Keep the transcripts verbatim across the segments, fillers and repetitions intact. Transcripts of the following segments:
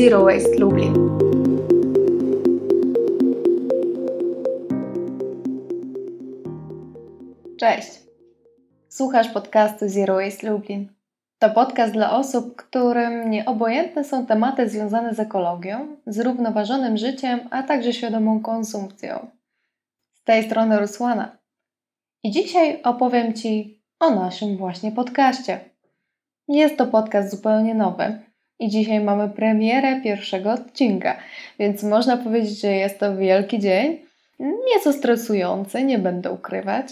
Zero Waste Lublin. Cześć! Słuchasz podcastu Zero Waste Lublin. To podcast dla osób, którym nieobojętne są tematy związane z ekologią, zrównoważonym życiem, a także świadomą konsumpcją. Z tej strony Rusłana. I dzisiaj opowiem Ci o naszym właśnie podcaście. Jest to podcast zupełnie nowy i dzisiaj mamy premierę pierwszego odcinka, więc można powiedzieć, że jest to wielki dzień. Nieco stresujący, nie będę ukrywać.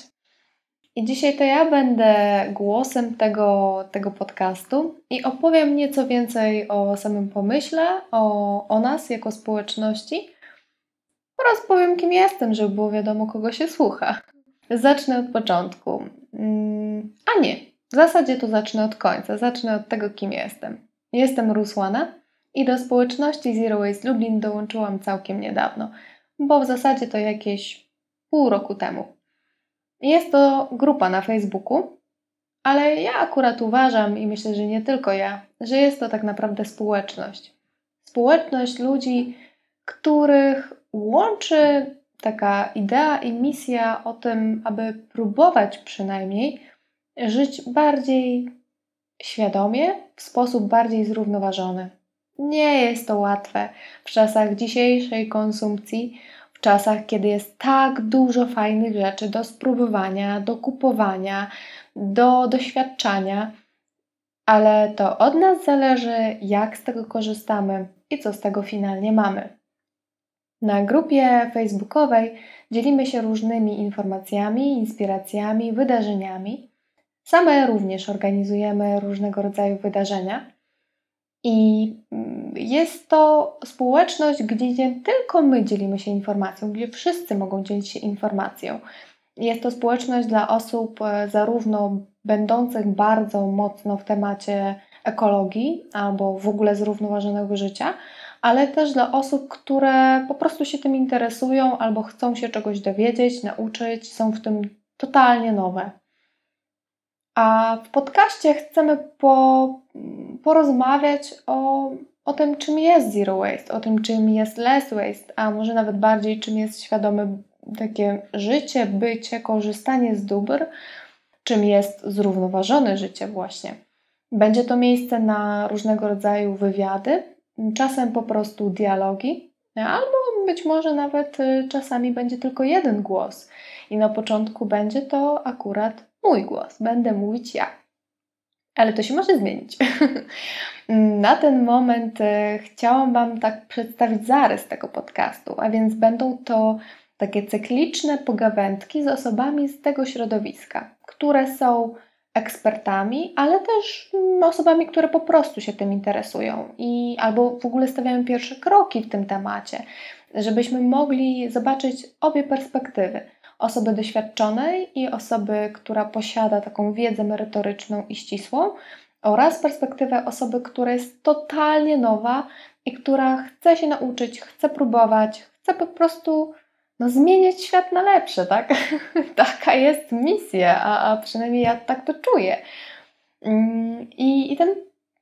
I dzisiaj to ja będę głosem tego, tego podcastu i opowiem nieco więcej o samym pomyśle, o, o nas jako społeczności oraz powiem, kim jestem, żeby było wiadomo, kogo się słucha. Zacznę od początku. A nie, w zasadzie to zacznę od końca. Zacznę od tego, kim jestem. Jestem Rusłana i do społeczności Zero Waste Lublin dołączyłam całkiem niedawno, bo w zasadzie to jakieś pół roku temu. Jest to grupa na Facebooku, ale ja akurat uważam i myślę, że nie tylko ja, że jest to tak naprawdę społeczność. Społeczność ludzi, których łączy taka idea i misja o tym, aby próbować przynajmniej żyć bardziej świadomie, w sposób bardziej zrównoważony. Nie jest to łatwe w czasach dzisiejszej konsumpcji, w czasach, kiedy jest tak dużo fajnych rzeczy do spróbowania, do kupowania, do doświadczania, ale to od nas zależy, jak z tego korzystamy i co z tego finalnie mamy. Na grupie facebookowej dzielimy się różnymi informacjami, inspiracjami, wydarzeniami. Same również organizujemy różnego rodzaju wydarzenia. I jest to społeczność, gdzie nie tylko my dzielimy się informacją, gdzie wszyscy mogą dzielić się informacją. Jest to społeczność dla osób zarówno będących bardzo mocno w temacie ekologii albo w ogóle zrównoważonego życia, ale też dla osób, które po prostu się tym interesują albo chcą się czegoś dowiedzieć, nauczyć, są w tym totalnie nowe. A w podcaście chcemy po, porozmawiać o, o tym, czym jest zero waste, o tym, czym jest less waste, a może nawet bardziej, czym jest świadome takie życie, bycie, korzystanie z dóbr, czym jest zrównoważone życie właśnie. Będzie to miejsce na różnego rodzaju wywiady, czasem po prostu dialogi, albo być może nawet czasami będzie tylko jeden głos. I na początku będzie to akurat mój głos, będę mówić ja. Ale to się może zmienić. Na ten moment chciałam Wam tak przedstawić zarys tego podcastu, a więc będą to takie cykliczne pogawędki z osobami z tego środowiska, które są ekspertami, ale też osobami, które po prostu się tym interesują i albo w ogóle stawiają pierwsze kroki w tym temacie, żebyśmy mogli zobaczyć obie perspektywy. Osoby doświadczonej i osoby, która posiada taką wiedzę merytoryczną i ścisłą oraz perspektywę osoby, która jest totalnie nowa i która chce się nauczyć, chce próbować, chce po prostu no, zmieniać świat na lepsze, tak? Taka jest misja, a, a przynajmniej ja tak to czuję. I, i ten,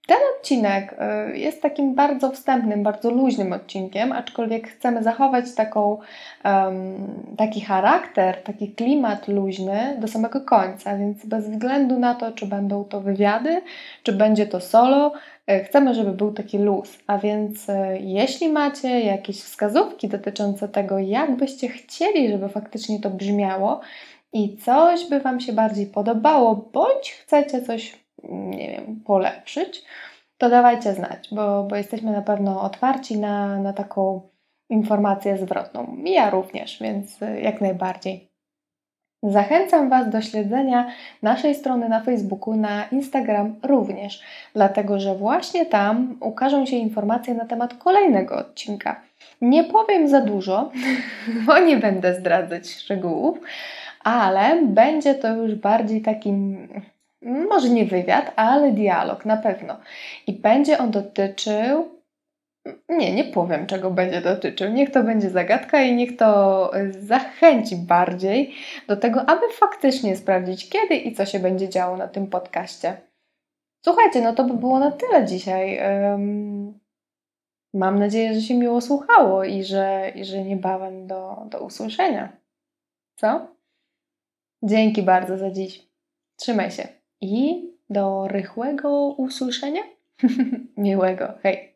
ten odcinek jest takim bardzo wstępnym, bardzo luźnym odcinkiem, aczkolwiek chcemy zachować taką, um, taki charakter, taki klimat luźny do samego końca, więc bez względu na to, czy będą to wywiady, czy będzie to solo, chcemy, żeby był taki luz. A więc jeśli macie jakieś wskazówki dotyczące tego, jak byście chcieli, żeby faktycznie to brzmiało i coś by Wam się bardziej podobało, bądź chcecie coś, nie wiem, polepszyć, to dawajcie znać, bo, bo jesteśmy na pewno otwarci na, na taką informację zwrotną. I ja również, więc jak najbardziej. Zachęcam Was do śledzenia naszej strony na Facebooku, na Instagram również, dlatego że właśnie tam ukażą się informacje na temat kolejnego odcinka. Nie powiem za dużo, bo nie będę zdradzać szczegółów, ale będzie to już bardziej taki, może nie wywiad, ale dialog na pewno. I będzie on dotyczył... Nie, nie powiem, czego będzie dotyczył. Niech to będzie zagadka i niech to zachęci bardziej do tego, aby faktycznie sprawdzić, kiedy i co się będzie działo na tym podcaście. Słuchajcie, no to by było na tyle dzisiaj. Um, Mam nadzieję, że się miło słuchało i że, i że niebawem do, do usłyszenia. Co? Dzięki bardzo za dziś. Trzymaj się. I do rychłego usłyszenia. Miłego. Hej.